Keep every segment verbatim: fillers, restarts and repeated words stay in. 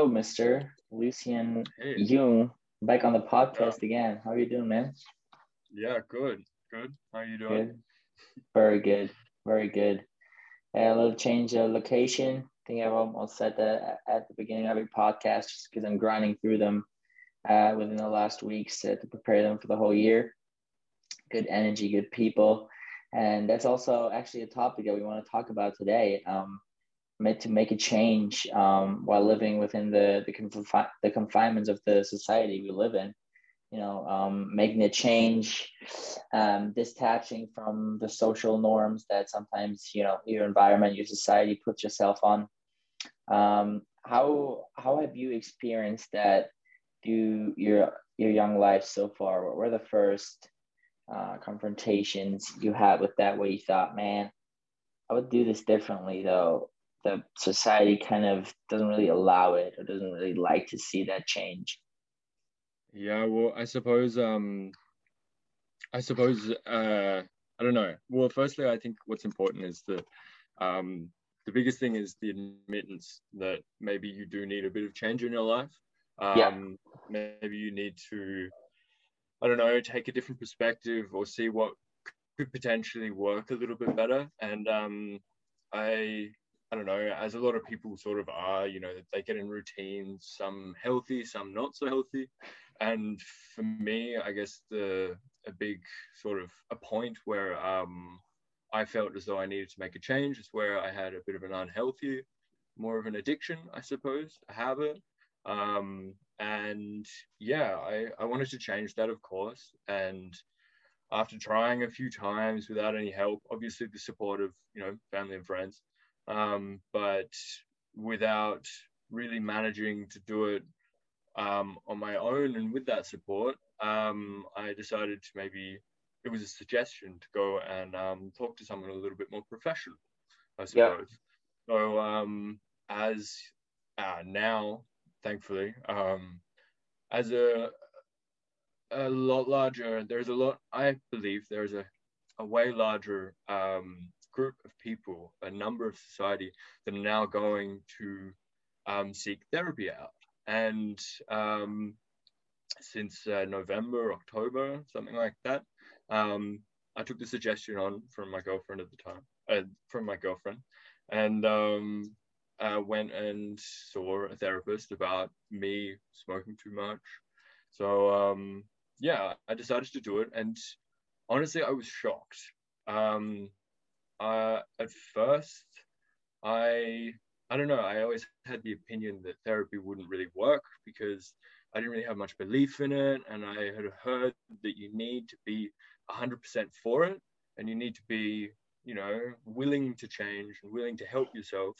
Hello, Mister Lucian Jung, back on the podcast yeah. again. How are you doing, man? Yeah, good, good. How are you doing? Good. Very good, very good. A little change of location. I think I've almost said that at the beginning of every podcast just because I'm grinding through them uh, within the last weeks uh, to prepare them for the whole year. Good energy, good people. And that's also actually a topic that we want to talk about today. Um, meant to make a change um, while living within the the, confi- the confinements of the society we live in. You know, um, making a change, um, detaching from the social norms that sometimes, you know, your environment, your society puts yourself on. Um, how how have you experienced that through your your young life so far? What were the first uh, confrontations you had with that, where you thought, man, I would do this differently, though the society kind of doesn't really allow it or doesn't really like to see that change? Yeah, well, I suppose, um, I suppose, uh, I don't know. Well, firstly, I think what's important is that um, the biggest thing is the admittance that maybe you do need a bit of change in your life. Um, yeah. Maybe you need to, I don't know, take a different perspective or see what could potentially work a little bit better. And um, I... I don't know, as a lot of people sort of are, you know, they get in routines, some healthy, some not so healthy. And for me, I guess the a big sort of a point where um, I felt as though I needed to make a change is where I had a bit of an unhealthy, more of an addiction, I suppose, a habit. Um, and yeah, I, I wanted to change that, of course. And after trying a few times without any help, obviously the support of, you know, family and friends, Um, but without really managing to do it um, on my own and with that support, um, I decided to maybe, it was a suggestion to go and um, talk to someone a little bit more professional, I suppose. Yeah. So um, as uh, now, thankfully, um, as a, a lot larger, there's a lot, I believe there's a, a way larger um group of people, a number of society that are now going to um, seek therapy out. And um, since uh, November, October, something like that, um, I took the suggestion on from my girlfriend at the time, uh, from my girlfriend, and um, I went and saw a therapist about me smoking too much. So um, yeah, I decided to do it. And honestly, I was shocked. Um, Uh, at first, I I don't know, I always had the opinion that therapy wouldn't really work because I didn't really have much belief in it. And I had heard that you need to be one hundred percent for it and you need to be, you know, willing to change and willing to help yourself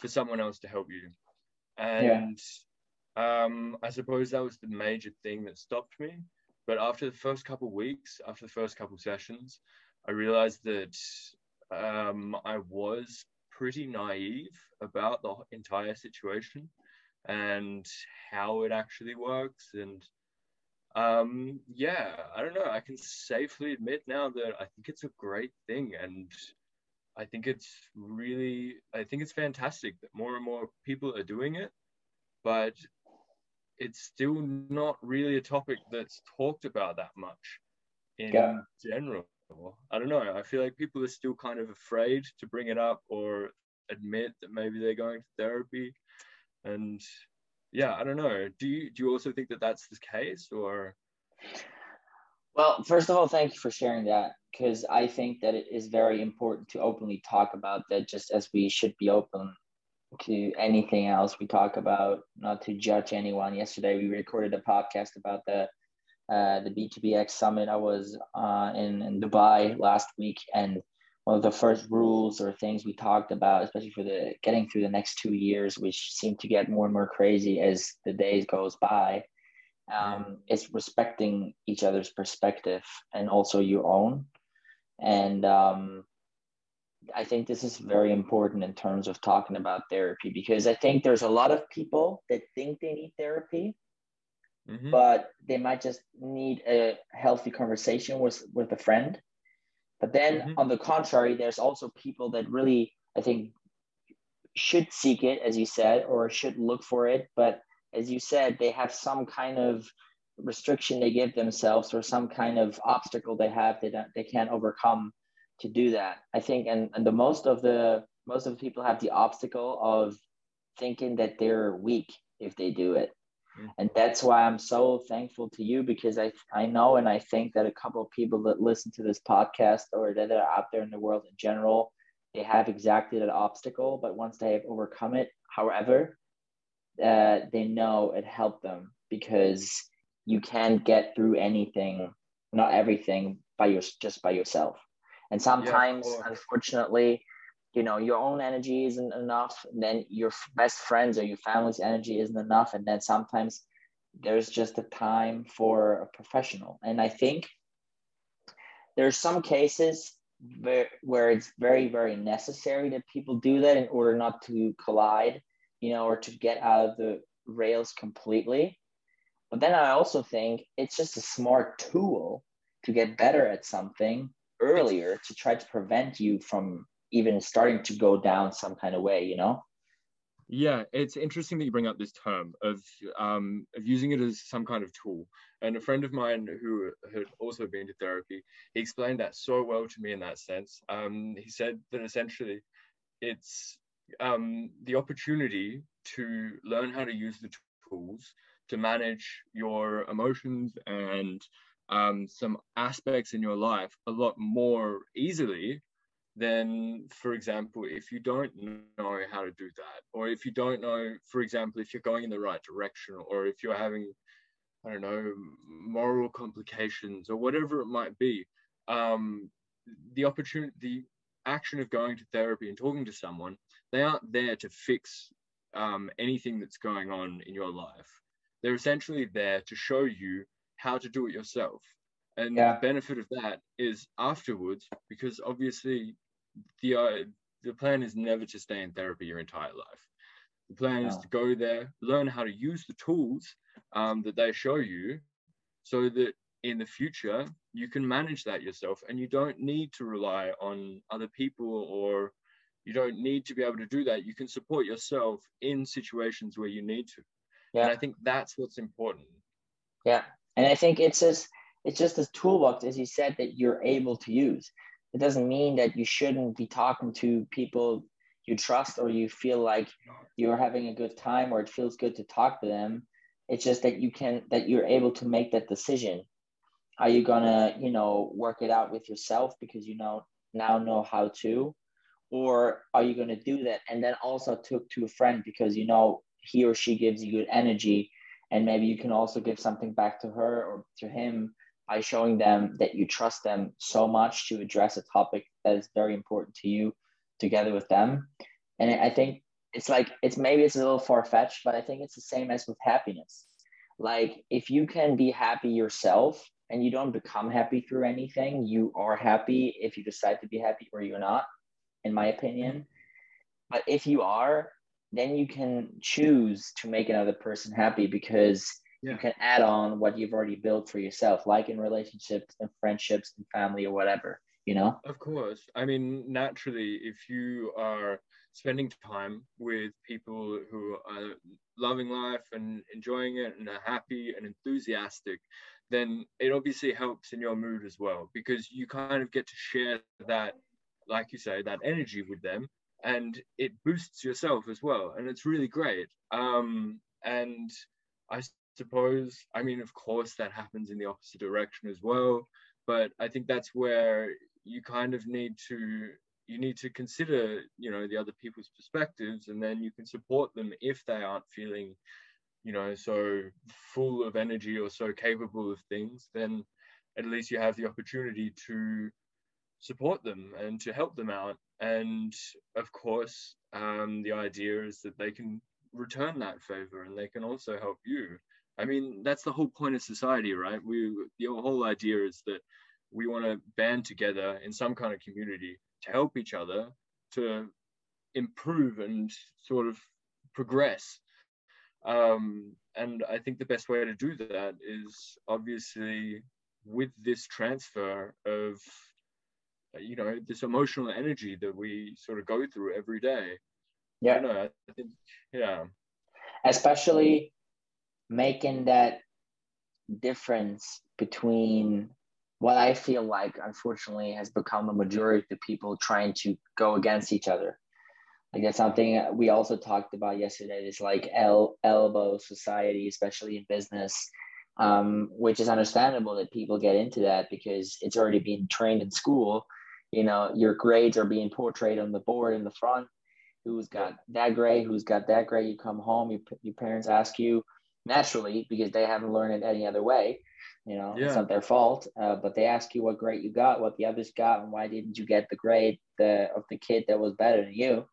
for someone else to help you. And yeah. um, I suppose that was the major thing that stopped me. But after the first couple of weeks, after the first couple of sessions, I realized that Um, I was pretty naive about the entire situation and how it actually works. And um, yeah, I don't know. I can safely admit now that I think it's a great thing. And I think it's really, I think it's fantastic that more and more people are doing it, but it's still not really a topic that's talked about that much in yeah. general. I don't know. I feel like people are still kind of afraid to bring it up or admit that maybe they're going to therapy. And yeah, I don't know. Do you do you also think that that's the case, or? Well, first of all, thank you for sharing that, because I think that it is very important to openly talk about that, just as we should be open to anything else we talk about, not to judge anyone. Yesterday, we recorded a podcast about the Uh, the B two B X summit. I was uh, in, in Dubai last week, and one of the first rules or things we talked about, especially for the getting through the next two years, which seem to get more and more crazy as the days goes by, um, is respecting each other's perspective and also your own. And um, I think this is very important in terms of talking about therapy, because I think there's a lot of people that think they need therapy. Mm-hmm. But they might just need a healthy conversation with, with a friend. But then mm-hmm. on the contrary, there's also people that really, I think, should seek it, as you said, or should look for it. But as you said, they have some kind of restriction they give themselves or some kind of obstacle they have they don't, they can't overcome to do that. I think, and, and the most of the most of the people have the obstacle of thinking that they're weak if they do it. Mm-hmm. And that's why I'm so thankful to you, because I I know and I think that a couple of people that listen to this podcast or that are out there in the world in general, they have exactly that obstacle, but once they have overcome it, however, uh, they know it helped them, because you can't get through anything, not everything, by your just by yourself. And sometimes, yeah, unfortunately, you know, your own energy isn't enough, and then your best friends or your family's energy isn't enough, and then sometimes there's just a time for a professional. And I think there's some cases where, where it's very, very necessary that people do that in order not to collide, you know, or to get out of the rails completely. But then I also think it's just a smart tool to get better at something earlier, to try to prevent you from even starting to go down some kind of way, you know? Yeah, it's interesting that you bring up this term of um, of using it as some kind of tool. And a friend of mine who had also been to therapy, he explained that so well to me in that sense. Um, he said that essentially it's um, the opportunity to learn how to use the tools to manage your emotions and um, some aspects in your life a lot more easily than, for example, if you don't know how to do that, or if you don't know, for example, if you're going in the right direction, or if you're having, I don't know, moral complications or whatever it might be. Um, the opportunity, the action of going to therapy and talking to someone, they aren't there to fix um, anything that's going on in your life. They're essentially there to show you how to do it yourself. And yeah. The benefit of that is afterwards, because obviously the uh, the plan is never to stay in therapy your entire life. The plan yeah. is to go there, learn how to use the tools um, that they show you, so that in the future you can manage that yourself, and you don't need to rely on other people, or you don't need to be able to do that. You can support yourself in situations where you need to. Yeah. And I think that's what's important. Yeah. And I think it's just, it's just this toolbox, as you said, that you're able to use. It doesn't mean that you shouldn't be talking to people you trust or you feel like you're having a good time or it feels good to talk to them. It's just that you can, that you're able to make that decision. Are you going to, you know, work it out with yourself because you know now know how to, or are you going to do that? And then also talk to a friend because, you know, he or she gives you good energy, and maybe you can also give something back to her or to him by showing them that you trust them so much to address a topic that is very important to you together with them. And I think it's like, it's maybe it's a little far-fetched, but I think it's the same as with happiness. Like if you can be happy yourself and you don't become happy through anything, you are happy if you decide to be happy or you're not, in my opinion. But if you are, then you can choose to make another person happy because yeah. you can add on what you've already built for yourself, like in relationships and friendships and family or whatever, you know? Of course. I mean, naturally, if you are spending time with people who are loving life and enjoying it and are happy and enthusiastic, then it obviously helps in your mood as well, because you kind of get to share that, like you say, that energy with them. And it boosts yourself as well. And it's really great. Um, and I suppose, I mean, of course, that happens in the opposite direction as well. But I think that's where you kind of need to, you need to consider, you know, the other people's perspectives, and then you can support them if they aren't feeling, you know, so full of energy or so capable of things, then at least you have the opportunity to support them and to help them out. And of course, um, the idea is that they can return that favor and they can also help you. I mean, that's the whole point of society, right? We, the whole idea is that we want to band together in some kind of community to help each other, to improve and sort of progress. Um, and I think the best way to do that is obviously with this transfer of, you know, this emotional energy that we sort of go through every day. Yeah. I don't know. I think, yeah. Especially making that difference between what I feel like, unfortunately, has become a majority of people trying to go against each other. Like that's something we also talked about yesterday. It's like el- elbow society, especially in business, um, which is understandable that people get into that because it's already being trained in school. You know, your grades are being portrayed on the board in the front. Who's got that grade? Who's got that grade? You come home, your, your parents ask you naturally because they haven't learned it any other way. You know, yeah. It's not their fault, uh, but they ask you what grade you got, what the others got, and why didn't you get the grade the, of the kid that was better than you?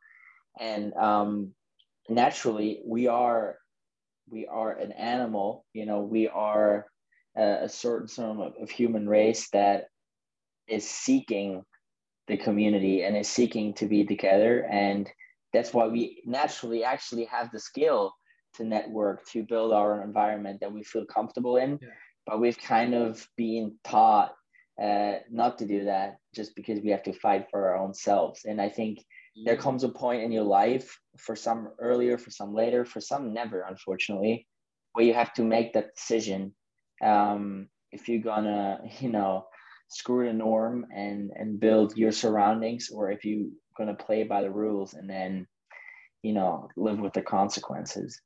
And um, naturally, we are we are an animal. You know, we are a, a certain sort of, of human race that is seeking the community and is seeking to be together. And that's why we naturally actually have the skill to network, to build our environment that we feel comfortable in. Yeah. But we've kind of been taught uh, not to do that just because we have to fight for our own selves. And I think there comes a point in your life, for some earlier, for some later, for some never, unfortunately, where you have to make that decision. Um, if you're gonna, you know, screw the norm and, and build your surroundings, or if you're gonna play by the rules and then, you know, live with the consequences.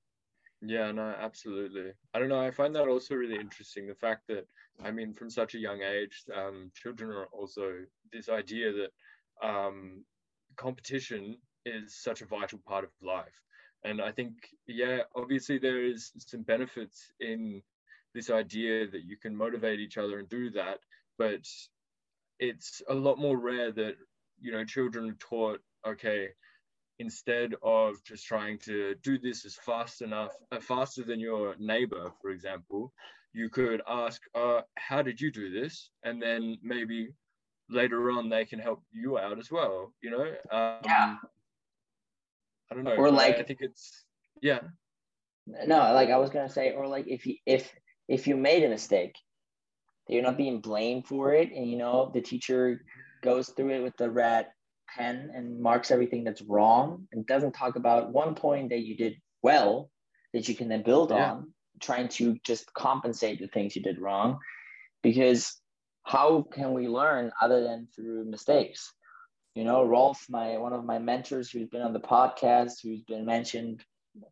Yeah, no, absolutely. I don't know. I find that also really interesting. The fact that, I mean, from such a young age, um, children are also this idea that um, competition is such a vital part of life. And I think, yeah, obviously there is some benefits in this idea that you can motivate each other and do that. But it's a lot more rare that, you know, children are taught, okay, instead of just trying to do this as fast enough, uh, faster than your neighbor, for example, you could ask, uh, how did you do this? And then maybe later on they can help you out as well, you know? Um, yeah. I don't know. Or like, I think it's, yeah. No, like I was going to say, or like if you, if, if you made a mistake, you're not being blamed for it. And, you know, the teacher goes through it with the rat pen and marks everything that's wrong and doesn't talk about one point that you did well that you can then build yeah. on, trying to just compensate the things you did wrong. Because how can we learn other than through mistakes? You know, Rolf, my one of my mentors who's been on the podcast, who's been mentioned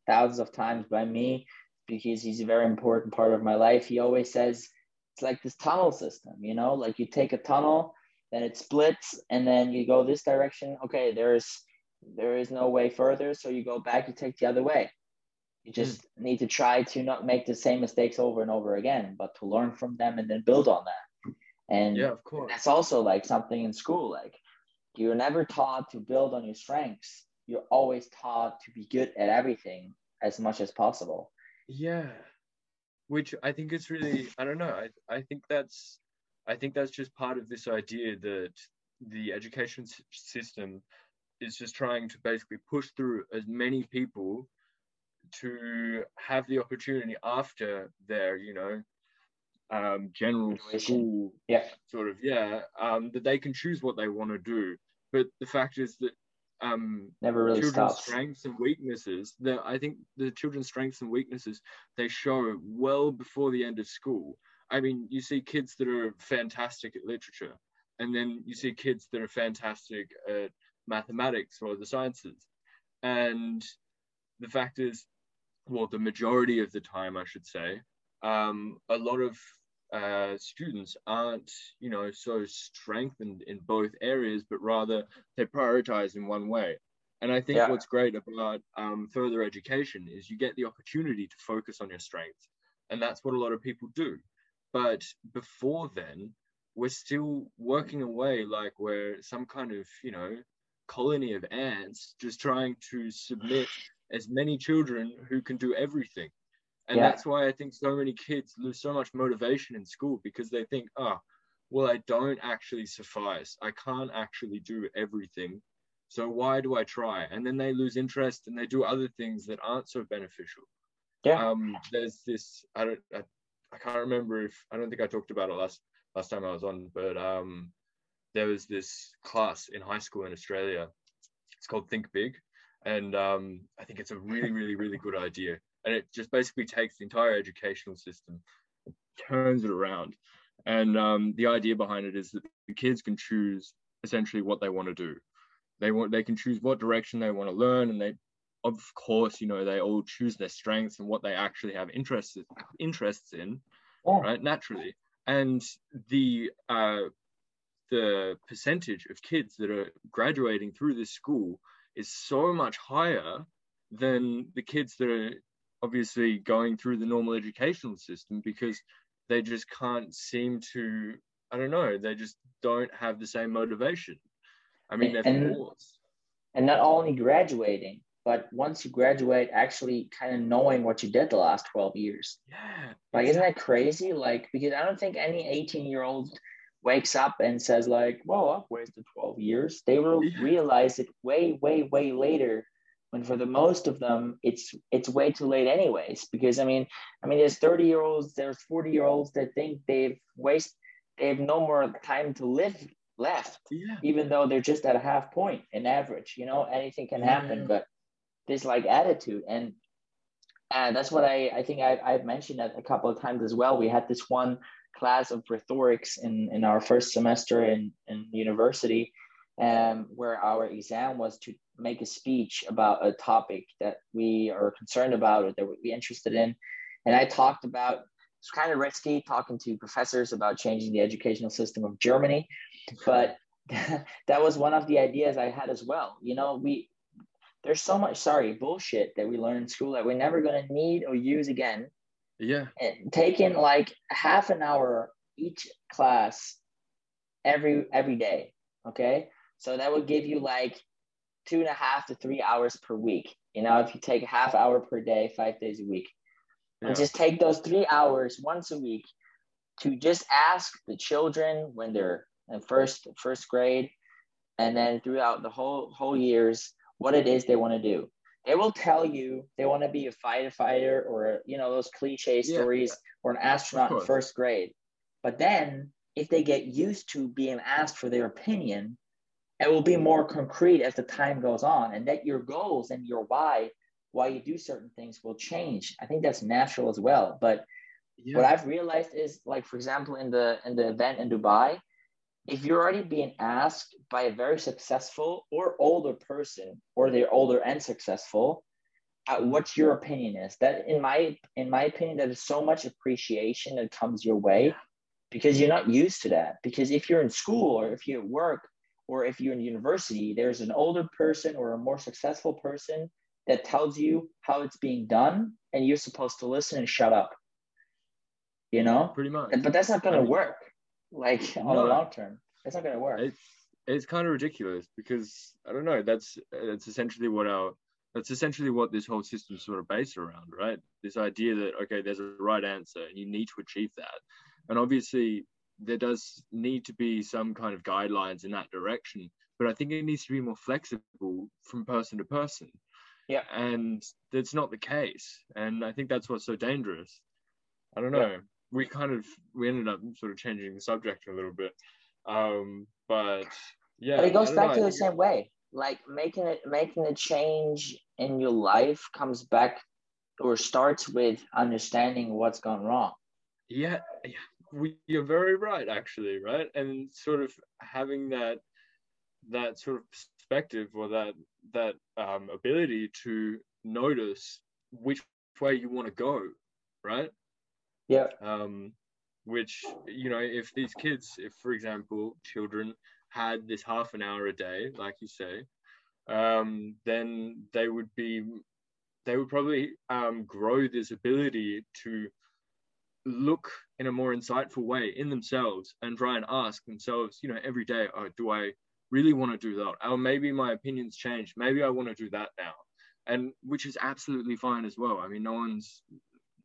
thousands of times by me because he's a very important part of my life, he always says it's like this tunnel system, you know, like you take a tunnel, then it splits, and then you go this direction. Okay, there is there is no way further, so you go back, you take the other way. You just mm. need to try to not make the same mistakes over and over again, but to learn from them and then build on that. And yeah, of course. That's also like something in school. Like you're never taught to build on your strengths. You're always taught to be good at everything as much as possible. Yeah, which I think it's really, I don't know, I I think that's, I think that's just part of this idea that the education system is just trying to basically push through as many people to have the opportunity after their, you know, um, general school yeah. sort of, yeah, um, that they can choose what they want to do. But the fact is that um, never really children's stops. strengths and weaknesses, the, I think the children's strengths and weaknesses, they show well before the end of school. I mean, you see kids that are fantastic at literature, and then you see kids that are fantastic at mathematics or the sciences. And the fact is, well, the majority of the time, I should say, um, a lot of uh, students aren't, you know, so strengthened in both areas, but rather they prioritize in one way. And I think yeah. what's great about um, further education is you get the opportunity to focus on your strengths. And that's what a lot of people do. But before then, we're still working away like we're some kind of, you know, colony of ants, just trying to submit as many children who can do everything. And yeah. that's why I think so many kids lose so much motivation in school, because they think, oh, well, I don't actually suffice. I can't actually do everything. So why do I try? And then they lose interest and they do other things that aren't so beneficial. Yeah. Um, there's this, I don't, I, I can't remember if, I don't think I talked about it last last time I was on, but um, there was this class in high school in Australia. It's called Think Big. And um, I think it's a really, really, really good idea. And it just basically takes the entire educational system, turns it around. And um, the idea behind it is that the kids can choose essentially what they want to do. They want, they can choose what direction they want to learn. And they, of course, you know, they all choose their strengths and what they actually have interests, interests in, oh. right, naturally. And the, uh, the percentage of kids that are graduating through this school is so much higher than the kids that are obviously going through the normal educational system, because they just can't seem to, I don't know, they just don't have the same motivation. I mean, and, they're forced. And not only graduating, but once you graduate, actually kind of knowing what you did the last twelve years. Yeah. Like, isn't that crazy? Like, because I don't think any eighteen-year-old wakes up and says like, well, I've wasted twelve years. They will realize it way, way, way later. When for the most of them, it's it's way too late anyways. Because I mean, I mean, there's thirty year olds, there's forty year olds that think they've waste, they have no more time to live left, yeah. even though they're just at a half point in average. You know, anything can happen, yeah. but this like attitude, and and that's what I I think I I've mentioned that a couple of times as well. We had this one class of rhetorics in in our first semester in in university, um, where our exam was to make a speech about a topic that we are concerned about or that we're interested in. And I talked about, it's kind of risky talking to professors about changing the educational system of Germany, but that was one of the ideas I had as well. You know, we, there's so much, sorry, bullshit that we learn in school that we're never going to need or use again. Yeah. And taking like half an hour each class every, every day. Okay. So that would give you like two and a half to three hours per week. You know, if you take a half hour per day, five days a week, yeah. and just take those three hours once a week to just ask the children when they're in first, first grade, and then throughout the whole, whole years, what it is they want to do. They will tell you they want to be a firefighter or, you know, those cliche stories yeah. or an astronaut in first grade. But then if they get used to being asked for their opinion, it will be more concrete as the time goes on, and that your goals and your why, why you do certain things will change. I think that's natural as well. But yeah. what I've realized is, like, for example, in the in the event in Dubai, if you're already being asked by a very successful or older person, or they're older and successful, uh, what your opinion is, that in my in my opinion, that is so much appreciation that comes your way, because you're not used to that. Because if you're in school or if you're at work, or if you're in university, there's an older person or a more successful person that tells you how it's being done, and you're supposed to listen and shut up, you know? Pretty much. But that's not going to work, like, on no. the long term. That's not going to work. It's, it's kind of ridiculous because, I don't know, that's that's essentially what our, that's essentially what this whole system sort of based around, right? This idea that, okay, there's a right answer, and you need to achieve that. And obviously, there does need to be some kind of guidelines in that direction, but I think it needs to be more flexible from person to person. Yeah. And that's not the case. And I think that's what's so dangerous. I don't know. Yeah. We kind of, we ended up sort of changing the subject a little bit. Um, but yeah. But it goes back know, to I the same it... way. Like making it, making a change in your life comes back or starts with understanding what's gone wrong. Yeah. Yeah. We, you're very right, actually, right? And sort of having that that sort of perspective, or that that um, ability to notice which way you want to go, right? Yeah. Um, which, you know, if these kids, if, for example, children had this half an hour a day, like you say, um, then they would be, they would probably um, grow this ability to look in a more insightful way in themselves and try and ask themselves, you know, every day, oh, do I really want to do that? Oh, maybe my opinions changed. Maybe I want to do that now. And which is absolutely fine as well. I mean, no one's,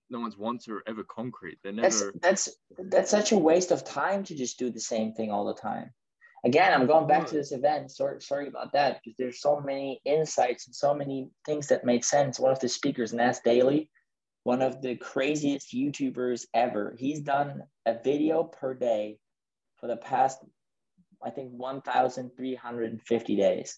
no one's wants are ever concrete. They're never. That's, that's, that's such a waste of time to just do the same thing all the time. Again, I'm going back to this event. Sorry, sorry about that. Because there's so many insights and so many things that made sense. One of the speakers, Nas Daily, one of the craziest YouTubers ever. He's done a video per day for the past, I think, one thousand three hundred fifty days.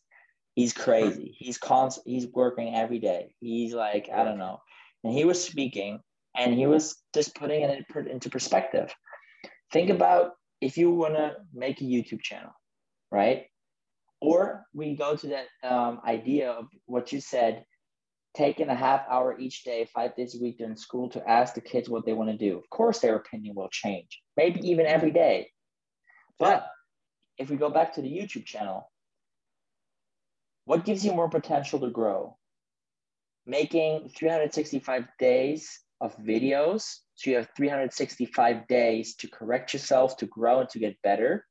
He's crazy. He's const- He's working every day. He's like, I don't know. And he was speaking, and he was just putting it into perspective. Think about if you want to make a YouTube channel, right? Or we go to that um, idea of what you said, taking a half hour each day, five days a week during school to ask the kids what they want to do. Of course, their opinion will change, maybe even every day. But if we go back to the YouTube channel, what gives you more potential to grow? Making three hundred sixty-five days of videos, so you have three hundred sixty-five days to correct yourself, to grow and to get better,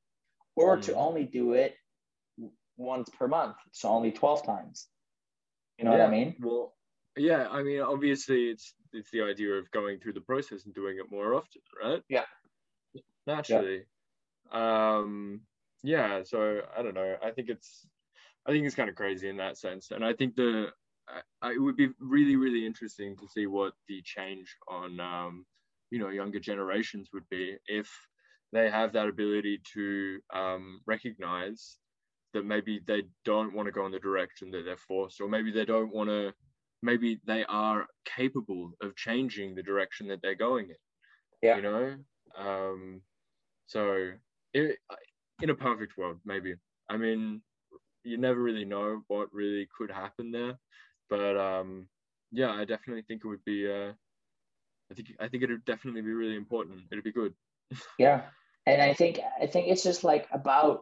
or mm. to only do it once per month, so only twelve times. You know yeah, what I mean? Well, yeah, I mean, obviously it's it's the idea of going through the process and doing it more often, right? Yeah. Naturally. Yeah. Um, yeah, so I don't know. I think it's I think it's kind of crazy in that sense. And I think the I, it would be really, really interesting to see what the change on, um, you know, younger generations would be if they have that ability to um, recognize that maybe they don't want to go in the direction that they're forced, or maybe they don't want to, maybe they are capable of changing the direction that they're going in, yeah. you know? Um, so it, in a perfect world, maybe. I mean, you never really know what really could happen there. But um, yeah, I definitely think it would be. Uh, I think I think it would definitely be really important. It'd be good. Yeah, and I think I think it's just like about.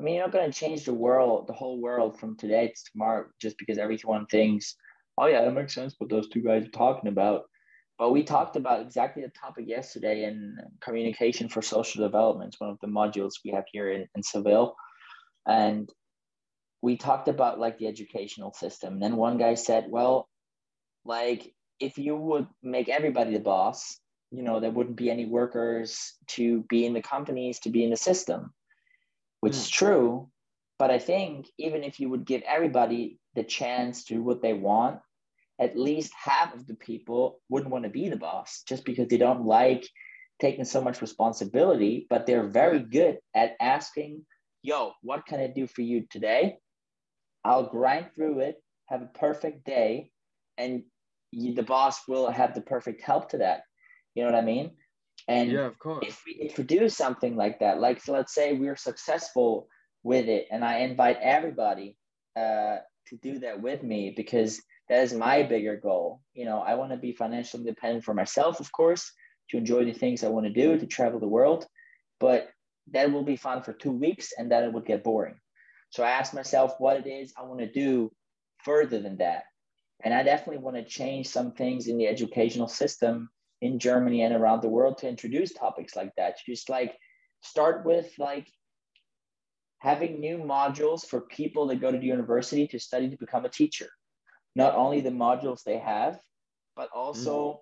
I mean, you're not going to change the world, the whole world, from today to tomorrow, just because everyone thinks, "Oh yeah, that makes sense." What those two guys are talking about. But we talked about exactly the topic yesterday in communication for social development, one of the modules we have here in, in Seville, and. We talked about like the educational system. And then one guy said, well, like if you would make everybody the boss, you know, there wouldn't be any workers to be in the companies, to be in the system, which mm. is true. But I think even if you would give everybody the chance to do what they want, at least half of the people wouldn't want to be the boss just because they don't like taking so much responsibility, but they're very good at asking, yo, what can I do for you today? I'll grind through it, have a perfect day, and you, the boss will have the perfect help to that. You know what I mean? And yeah, of course. If we introduce something like that, like so let's say we're successful with it, and I invite everybody uh, to do that with me because that is my bigger goal. You know, I want to be financially independent for myself, of course, to enjoy the things I want to do, to travel the world, but that will be fun for two weeks, and then it would get boring. So I asked myself what it is I want to do further than that. And I definitely want to change some things in the educational system in Germany and around the world to introduce topics like that. Just like start with like having new modules for people that go to the university to study to become a teacher. Not only the modules they have, but also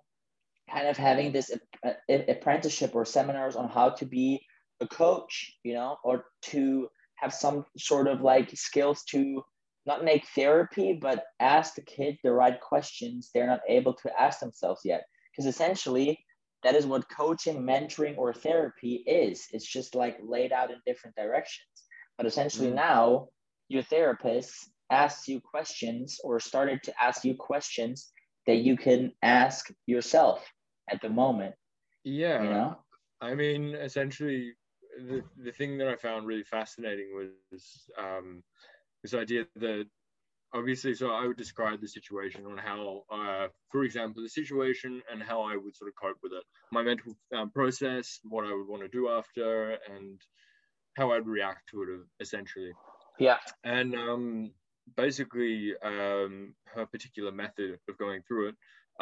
mm. kind of having this a- a- apprenticeship or seminars on how to be a coach, you know, or to have some sort of like skills to not make therapy, but ask the kid the right questions they're not able to ask themselves yet. Because essentially that is what coaching, mentoring, or therapy is. It's just like laid out in different directions. But essentially mm. now your therapist asks you questions or started to ask you questions that you can ask yourself at the moment. Yeah. You know? I mean, essentially, The, the thing that I found really fascinating was um, this idea that obviously, so I would describe the situation on how, uh, for example, the situation and how I would sort of cope with it, my mental um, process, what I would want to do after, and how I'd react to it, essentially. Yeah. And um, basically, um, her particular method of going through it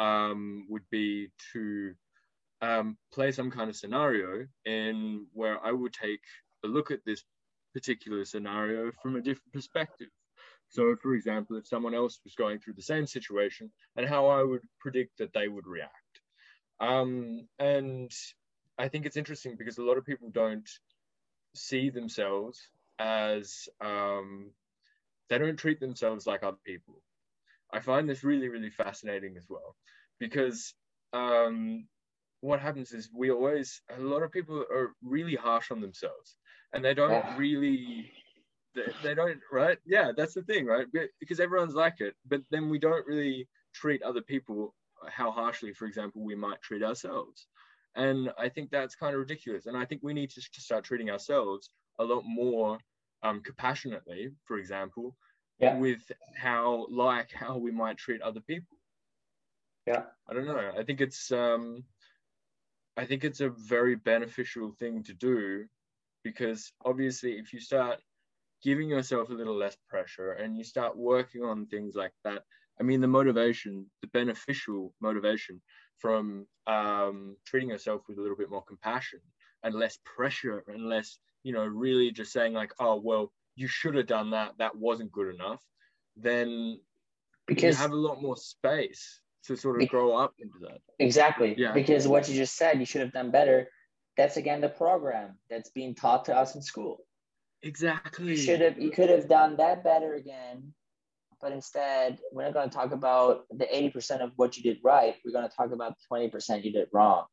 um, would be to Um, play some kind of scenario in where I would take a look at this particular scenario from a different perspective. So, for example, if someone else was going through the same situation and how I would predict that they would react. Um, and I think it's interesting because a lot of people don't see themselves as, um, they don't treat themselves like other people. I find this really, really fascinating as well because um, what happens is we always, a lot of people are really harsh on themselves and they don't yeah. really they, they don't, right? Yeah, that's the thing, right? Because everyone's like it, but then we don't really treat other people how harshly, for example, we might treat ourselves. And I think that's kind of ridiculous. And I think we need to start treating ourselves a lot more um, compassionately, for example, yeah. with how, like how we might treat other people. Yeah. I don't know. I think it's, um, I think it's a very beneficial thing to do, because obviously if you start giving yourself a little less pressure and you start working on things like that, I mean, the motivation, the beneficial motivation from um, treating yourself with a little bit more compassion and less pressure and less, you know, really just saying like, oh, well, you should have done that. That wasn't good enough. Then because you have a lot more space to sort of grow up into that. Exactly. Yeah. Because what you just said, you should have done better. That's again, the program that's being taught to us in school. Exactly. You should have, you could have done that better again. But instead, we're not going to talk about the eighty percent of what you did right. We're going to talk about the twenty percent you did wrong.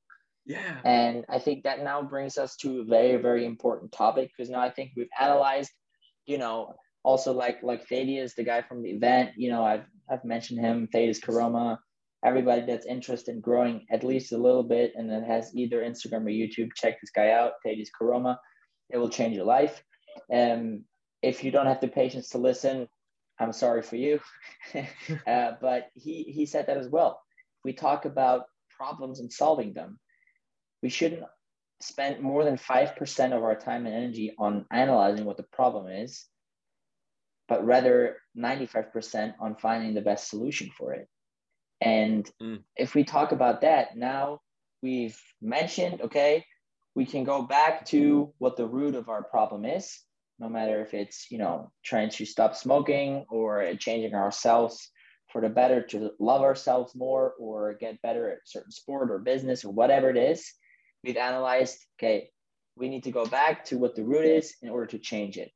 Yeah. And I think that now brings us to a very, very important topic, because now I think we've analyzed, you know, also like like Thaddeus, the guy from the event, you know, I've, I've mentioned him, Thaddeus Koroma, everybody that's interested in growing at least a little bit and then has either Instagram or YouTube, check this guy out, Thaddeus Koroma. It will change your life. Um, if you don't have the patience to listen, I'm sorry for you, uh, but he, he said that as well. We talk about problems and solving them. We shouldn't spend more than five percent of our time and energy on analyzing what the problem is, but rather ninety-five percent on finding the best solution for it. And mm. if we talk about that, now we've mentioned, okay, we can go back to what the root of our problem is. No matter if it's, you know, trying to stop smoking or changing ourselves for the better, to love ourselves more or get better at a certain sport or business or whatever it is, we've analyzed, okay, we need to go back to what the root is in order to change it.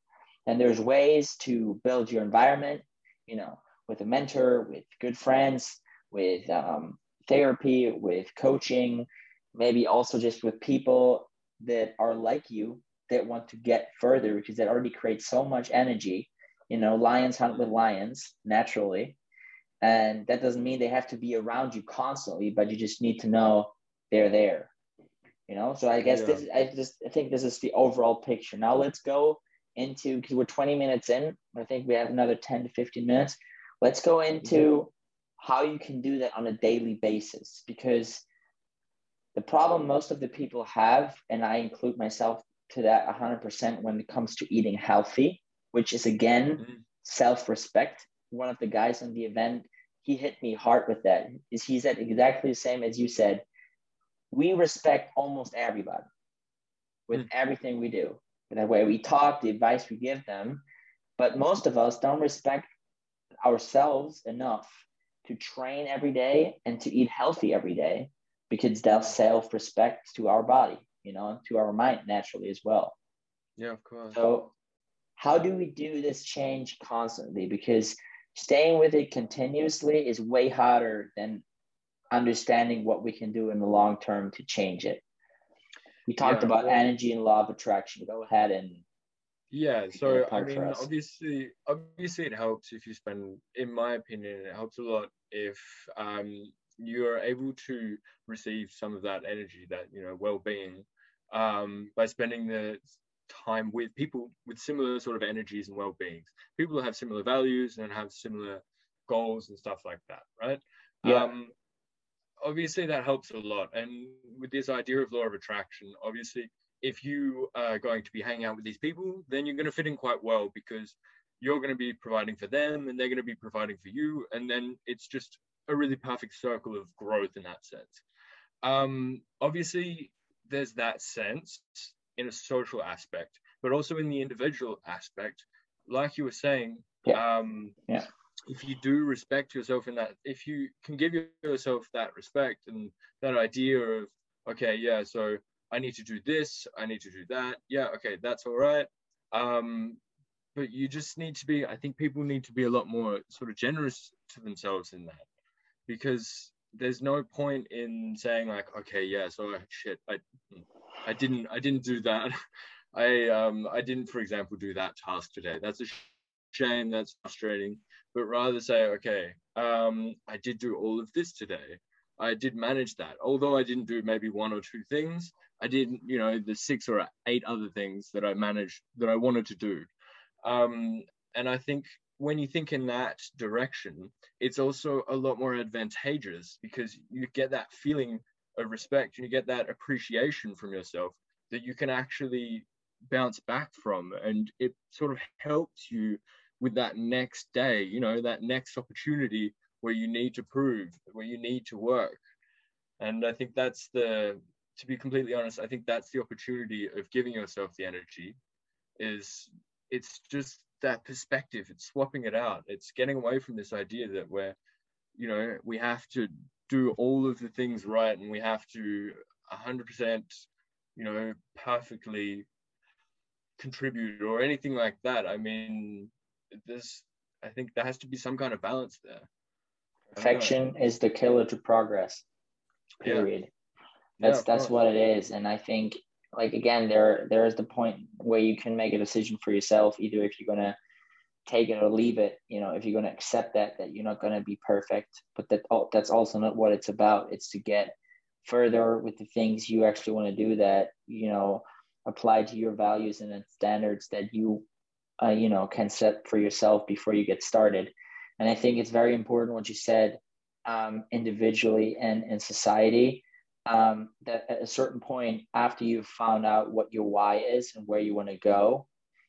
And there's ways to build your environment, you know, with a mentor, with good friends, with um, therapy, with coaching, maybe also just with people that are like you, that want to get further, because that already creates so much energy. You know, lions hunt with lions naturally, and that doesn't mean they have to be around you constantly, but you just need to know they're there, you know. So I guess yeah. this I just I think this is the overall picture. Now let's go into, because we're twenty minutes in, I think we have another ten to fifteen minutes. Let's go into how you can do that on a daily basis, because the problem most of the people have, and I include myself to that one hundred percent when it comes to eating healthy, which is again, mm-hmm. self-respect. One of the guys on the event, he hit me hard with that. Is he said exactly the same as you said. We respect almost everybody with mm-hmm. everything we do, the way we talk, the advice we give them. But most of us don't respect ourselves enough to train every day and to eat healthy every day, because that's self-respect to our body, you know, to our mind naturally as well. Yeah, of course. So how do we do this change constantly? Because staying with it continuously is way harder than understanding what we can do in the long term to change it. We talked yeah, about well, energy and law of attraction. Go ahead and yeah, so I mean, obviously, obviously it helps if you spend, in my opinion, it helps a lot if um, you're able to receive some of that energy, that, you know, well-being, Um, by spending the time with people with similar sort of energies and well-beings, people who have similar values and have similar goals and stuff like that, right? Yeah. Um, obviously, that helps a lot. And with this idea of law of attraction, obviously, if you are going to be hanging out with these people, then you're going to fit in quite well, because you're going to be providing for them and they're going to be providing for you. And then it's just a really perfect circle of growth in that sense. Um, obviously, there's that sense in a social aspect, but also in the individual aspect, like you were saying, yeah. Um, yeah. if you do respect yourself in that, if you can give yourself that respect and that idea of, okay, yeah, so I need to do this, I need to do that. Yeah, okay, that's all right. Um, but you just need to be, I think people need to be a lot more sort of generous to themselves in that, because there's no point in saying like, okay, yeah, so shit, I, I didn't, I didn't do that. I um, I didn't, for example, do that task today. That's a shame. That's frustrating. But rather say, okay, um, I did do all of this today. I did manage that. Although I didn't do maybe one or two things, I did, you know, the six or eight other things that I managed that I wanted to do. Um, and I think when you think in that direction, it's also a lot more advantageous because you get that feeling of respect and you get that appreciation from yourself that you can actually bounce back from. And it sort of helps you with that next day, you know, that next opportunity where you need to prove, where you need to work. And I think that's the, to be completely honest, I think that's the opportunity of giving yourself the energy is it's just that perspective. It's swapping it out. It's getting away from this idea that we're, you know, we have to do all of the things right and we have to one hundred percent, you know, perfectly contribute or anything like that. I mean, this, I think there has to be some kind of balance there. Perfection is the killer to progress, period. Yeah. That's yeah, that's what it is. And I think, like, again, there there is the point where you can make a decision for yourself, either if you're going to take it or leave it, you know, if you're going to accept that, that you're not going to be perfect, but that that's also not what it's about. It's to get further with the things you actually want to do that, you know, apply to your values and standards that you, uh, you know, can set for yourself before you get started. And I think it's very important what you said, um, individually and in society, um, that at a certain point after you've found out what your why is and where you want to go,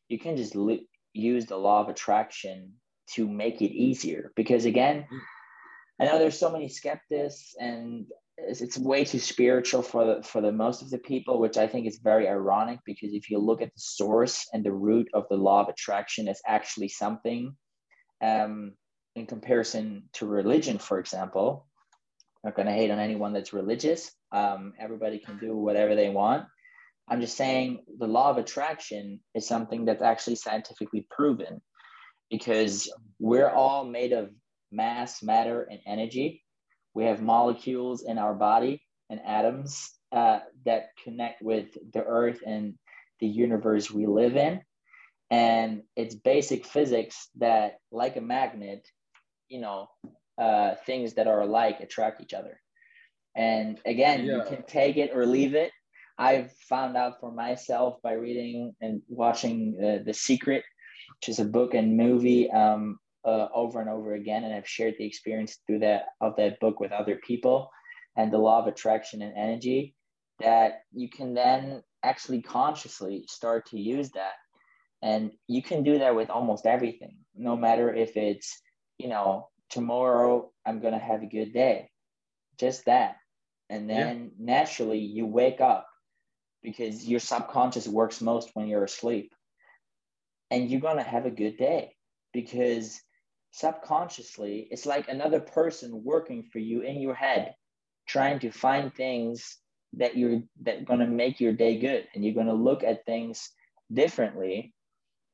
you can just li- use the law of attraction to make it easier. Because again, I know there's so many skeptics and it's, it's way too spiritual for the, for the most of the people, which I think is very ironic, because if you look at the source and the root of the law of attraction, it's actually something, um, in comparison to religion, for example. I'm not going to hate on anyone that's religious. Um, everybody can do whatever they want. I'm just saying the law of attraction is something that's actually scientifically proven, because we're all made of mass, matter, and energy. We have molecules in our body and atoms uh, that connect with the earth and the universe we live in. And it's basic physics that, like a magnet, you know, uh, things that are alike attract each other. And again, yeah. You can take it or leave it. I've found out for myself by reading and watching uh, The Secret, which is a book and movie, um, uh, over and over again. And I've shared the experience through that of that book with other people, and the law of attraction and energy, that you can then actually consciously start to use that. And you can do that with almost everything, no matter if it's, you know, tomorrow I'm going to have a good day, just that. And then yeah. naturally you wake up, because your subconscious works most when you're asleep, and you're going to have a good day, because subconsciously it's like another person working for you in your head, trying to find things that you're that going to make your day good. And you're going to look at things differently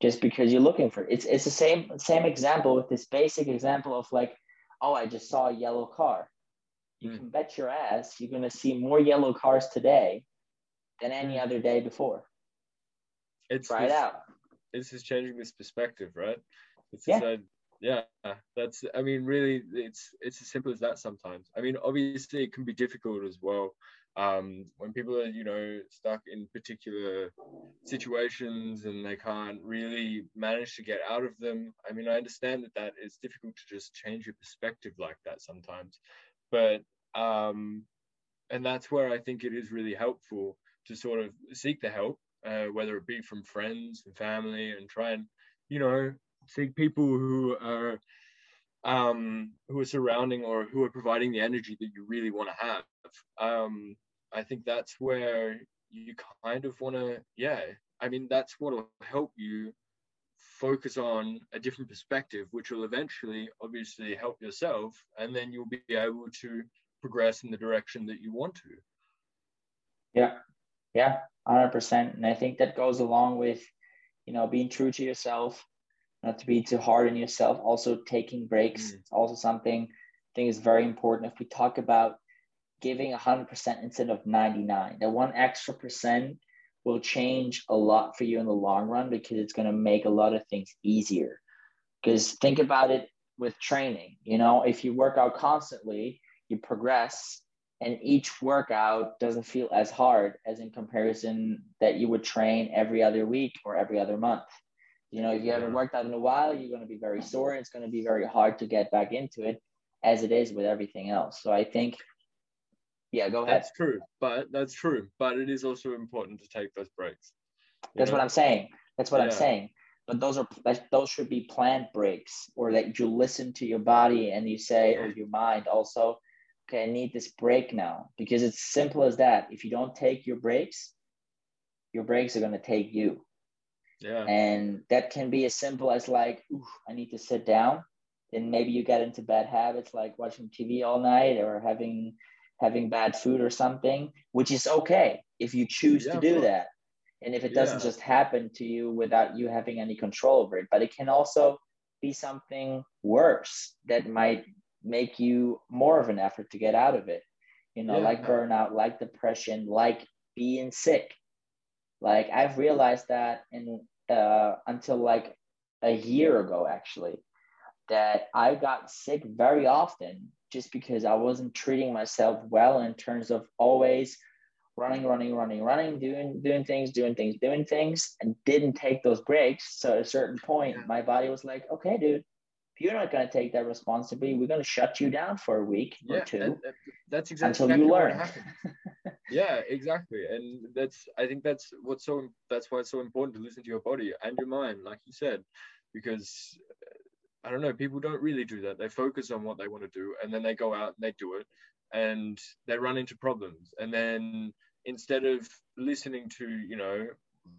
just because you're looking for it. It's it's the same same example with this basic example of like, oh, I just saw a yellow car. You mm. can bet your ass you're going to see more yellow cars today than any other day before. It's try this, it out. This is changing this perspective, right? It's yeah. This, uh, yeah. That's, I mean, really, it's it's as simple as that sometimes. I mean, obviously, it can be difficult as well. Um, when people are, you know, stuck in particular situations and they can't really manage to get out of them. I mean, I understand that that is difficult to just change your perspective like that sometimes, but, um, and that's where I think it is really helpful to sort of seek the help, uh, whether it be from friends and family, and try and, you know, seek people who are, um, who are surrounding or who are providing the energy that you really want to have. Um, I think that's where you kind of want to, yeah, I mean, that's what will help you focus on a different perspective, which will eventually obviously help yourself. And then you'll be able to progress in the direction that you want to. Yeah. Yeah. one hundred percent. And I think that goes along with, you know, being true to yourself, not to be too hard on yourself. Also taking breaks. Mm. It's also something I think is very important. If we talk about giving one hundred percent instead of ninety-nine, that one extra percent will change a lot for you in the long run, because it's going to make a lot of things easier. Because think about it with training, you know, if you work out constantly, you progress, and each workout doesn't feel as hard as in comparison that you would train every other week or every other month. You know, if you haven't worked out in a while, you're going to be very sore. It's going to be very hard to get back into it, as it is with everything else. So I think, yeah, go ahead. That's true, but that's true. But it is also important to take those breaks. That's know? what I'm saying. That's what yeah. I'm saying. But those are those should be planned breaks, or that you listen to your body and you say, or your mind also, okay, I need this break now, because it's simple as that. If you don't take your breaks, your breaks are going to take you. Yeah. And that can be as simple as like, ooh, I need to sit down. Then maybe you get into bad habits like watching T V all night or having having bad food or something, which is okay if you choose yeah, to do that. And if it yeah. doesn't just happen to you without you having any control over it. But it can also be something worse that might make you more of an effort to get out of it. You know, yeah. like burnout, like depression, like being sick. Like I've realized that in uh, until like a year ago, actually, that I got sick very often just because I wasn't treating myself well in terms of always running, running, running, running, doing, doing things, doing things, doing things, and didn't take those breaks. So at a certain point, my body was like, okay, dude, if you're not going to take that responsibility, we're going to shut you down for a week yeah, or two. That, that's exactly, until you learn. Yeah, exactly. And that's, I think that's what's so, that's why it's so important to listen to your body and your mind, like you said, because I don't know, people don't really do that. They focus on what they want to do, and then they go out and they do it, and they run into problems. And then instead of listening to, you know,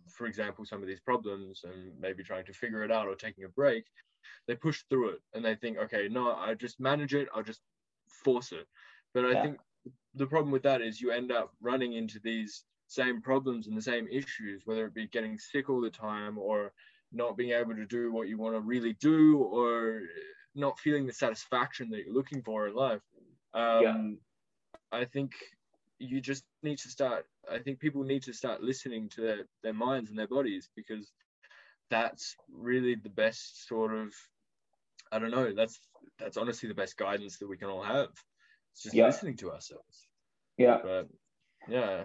for example, some of these problems and maybe trying to figure it out or taking a break, they push through it and they think, okay, no, I just manage it. I'll just force it. But I yeah. think the problem with that is you end up running into these same problems and the same issues, whether it be getting sick all the time or not being able to do what you want to really do, or not feeling the satisfaction that you're looking for in life. Um, yeah. I think you just need to start, I think people need to start listening to their, their minds and their bodies, because that's really the best sort of, I don't know, that's, that's honestly the best guidance that we can all have. It's just yeah. listening to ourselves. Yeah. But, yeah.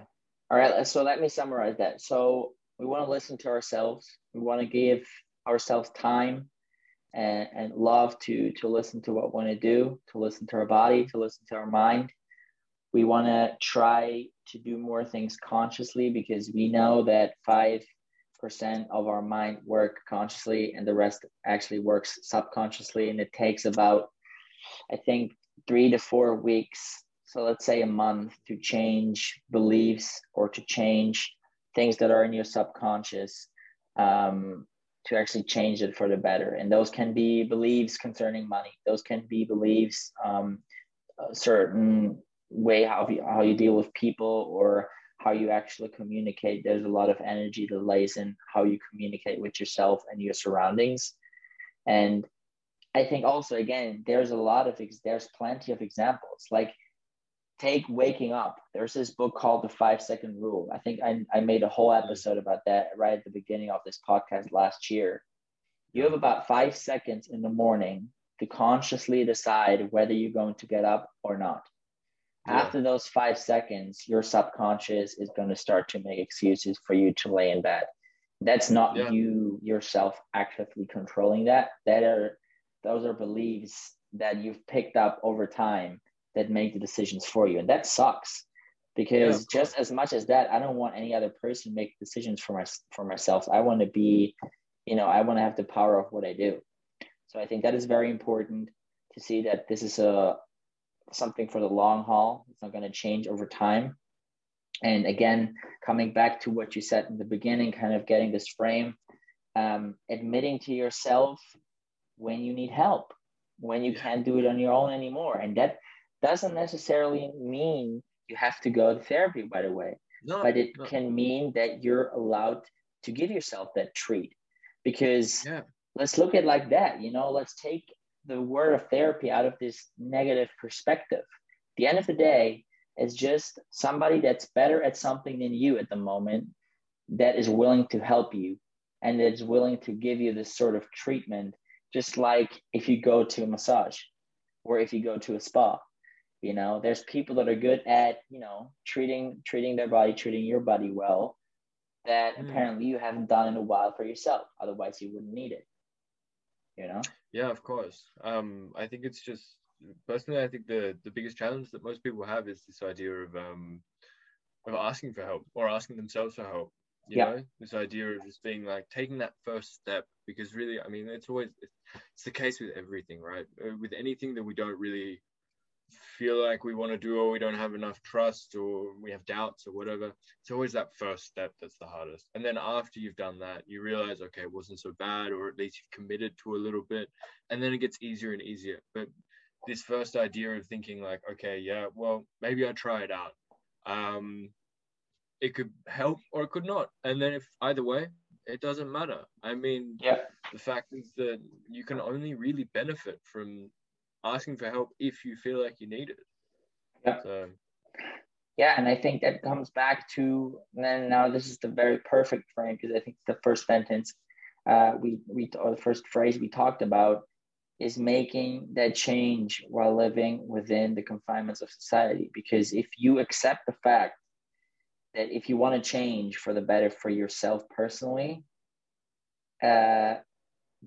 All right. So let me summarize that. So we want to listen to ourselves. We want to give ourselves time and, and love to, to listen to what we want to do, to listen to our body, to listen to our mind. We want to try to do more things consciously, because we know that five percent of our mind work consciously and the rest actually works subconsciously. And it takes about, I think, three to four weeks. So let's say a month to change beliefs or to change things that are in your subconscious, um, to actually change it for the better. And those can be beliefs concerning money. Those can be beliefs, um, a certain way how you, how you deal with people or how you actually communicate. There's a lot of energy that lays in how you communicate with yourself and your surroundings. And I think also, again, there's a lot of, there's plenty of examples. Like, take waking up. There's this book called The Five Second Rule. I think I, I made a whole episode about that right at the beginning of this podcast last year. You have about five seconds in the morning to consciously decide whether you're going to get up or not. Yeah. After those five seconds, your subconscious is going to start to make excuses for you to lay in bed. That's not yeah. you yourself actively controlling that. That are, those are beliefs that you've picked up over time that make the decisions for you. And that sucks, because yeah, just as much as that, I don't want any other person to make decisions for my, for myself. I want to be, you know, I want to have the power of what I do. So I think that is very important to see that this is a, something for the long haul. It's not going to change over time. And again, coming back to what you said in the beginning, kind of getting this frame, um, admitting to yourself when you need help, when you yeah. can't do it on your own anymore. And that doesn't necessarily mean you have to go to therapy, by the way, no, but it no. can mean that you're allowed to give yourself that treat, because yeah. let's look at it like that, you know, let's take the word of therapy out of this negative perspective. At the end of the day, it's just somebody that's better at something than you at the moment that is willing to help you and that's willing to give you this sort of treatment, just like if you go to a massage or if you go to a spa. You know, there's people that are good at, you know, treating treating their body, treating your body well, that mm. apparently you haven't done in a while for yourself. Otherwise, you wouldn't need it, you know? Yeah, of course. Um, I think it's just, personally, I think the, the biggest challenge that most people have is this idea of um, of asking for help or asking themselves for help, you yeah. know? This idea of just being like, taking that first step, because really, I mean, it's always, it's the case with everything, right? With anything that we don't really feel like we want to do, or we don't have enough trust, or we have doubts or whatever, it's always that first step that's the hardest. And then after you've done that, you realize, okay, it wasn't so bad, or at least you've committed to a little bit, and then it gets easier and easier. But this first idea of thinking like, okay, yeah, well, maybe I try it out, um it could help or it could not, and then if either way, it doesn't matter. I mean, yeah, the fact is that you can only really benefit from asking for help if you feel like you need it. Yeah. So. Yeah, and I think that comes back to, and then now this is the very perfect frame, because I think the first sentence uh, we, we or the first phrase we talked about is making that change while living within the confinements of society. Because if you accept the fact that if you want to change for the better for yourself personally, uh,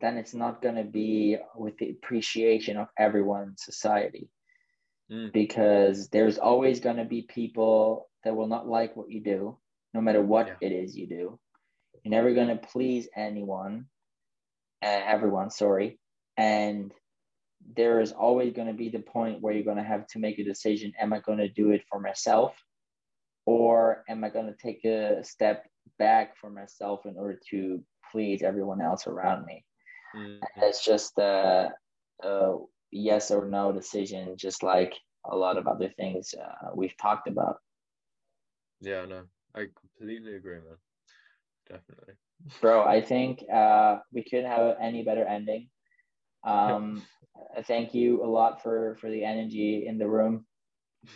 then it's not going to be with the appreciation of everyone in society, mm. because there's always going to be people that will not like what you do, no matter what yeah. it is you do. You're never going to please anyone, uh, everyone, sorry. And there is always going to be the point where you're going to have to make a decision. Am I going to do it for myself? Or am I going to take a step back for myself in order to please everyone else around me? Mm-hmm. And it's just a, a yes or no decision, just like a lot of other things uh, we've talked about. Yeah, no, I completely agree, man. Definitely, bro. I think uh, we couldn't have any better ending. Um, thank you a lot for for the energy in the room.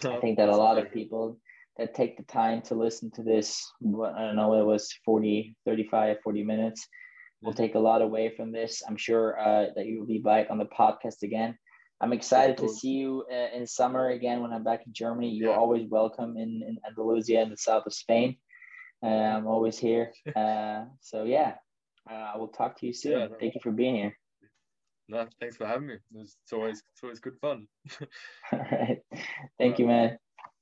No, I think that a lot of people that take the time to listen to this, I don't know, it was forty, thirty-five, forty minutes. We'll take a lot away from this. I'm sure uh, that you will be back on the podcast again. I'm excited to see you uh, in summer again when I'm back in Germany. You're yeah. always welcome in, in Andalusia, in the south of Spain. Uh, I'm always here. Uh, so, yeah, I uh, will talk to you soon. Yeah, no, Thank you for being here. No, thanks for having me. It's always, it's always good fun. All right. Thank All you, right. man.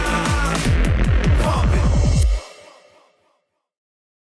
Yeah.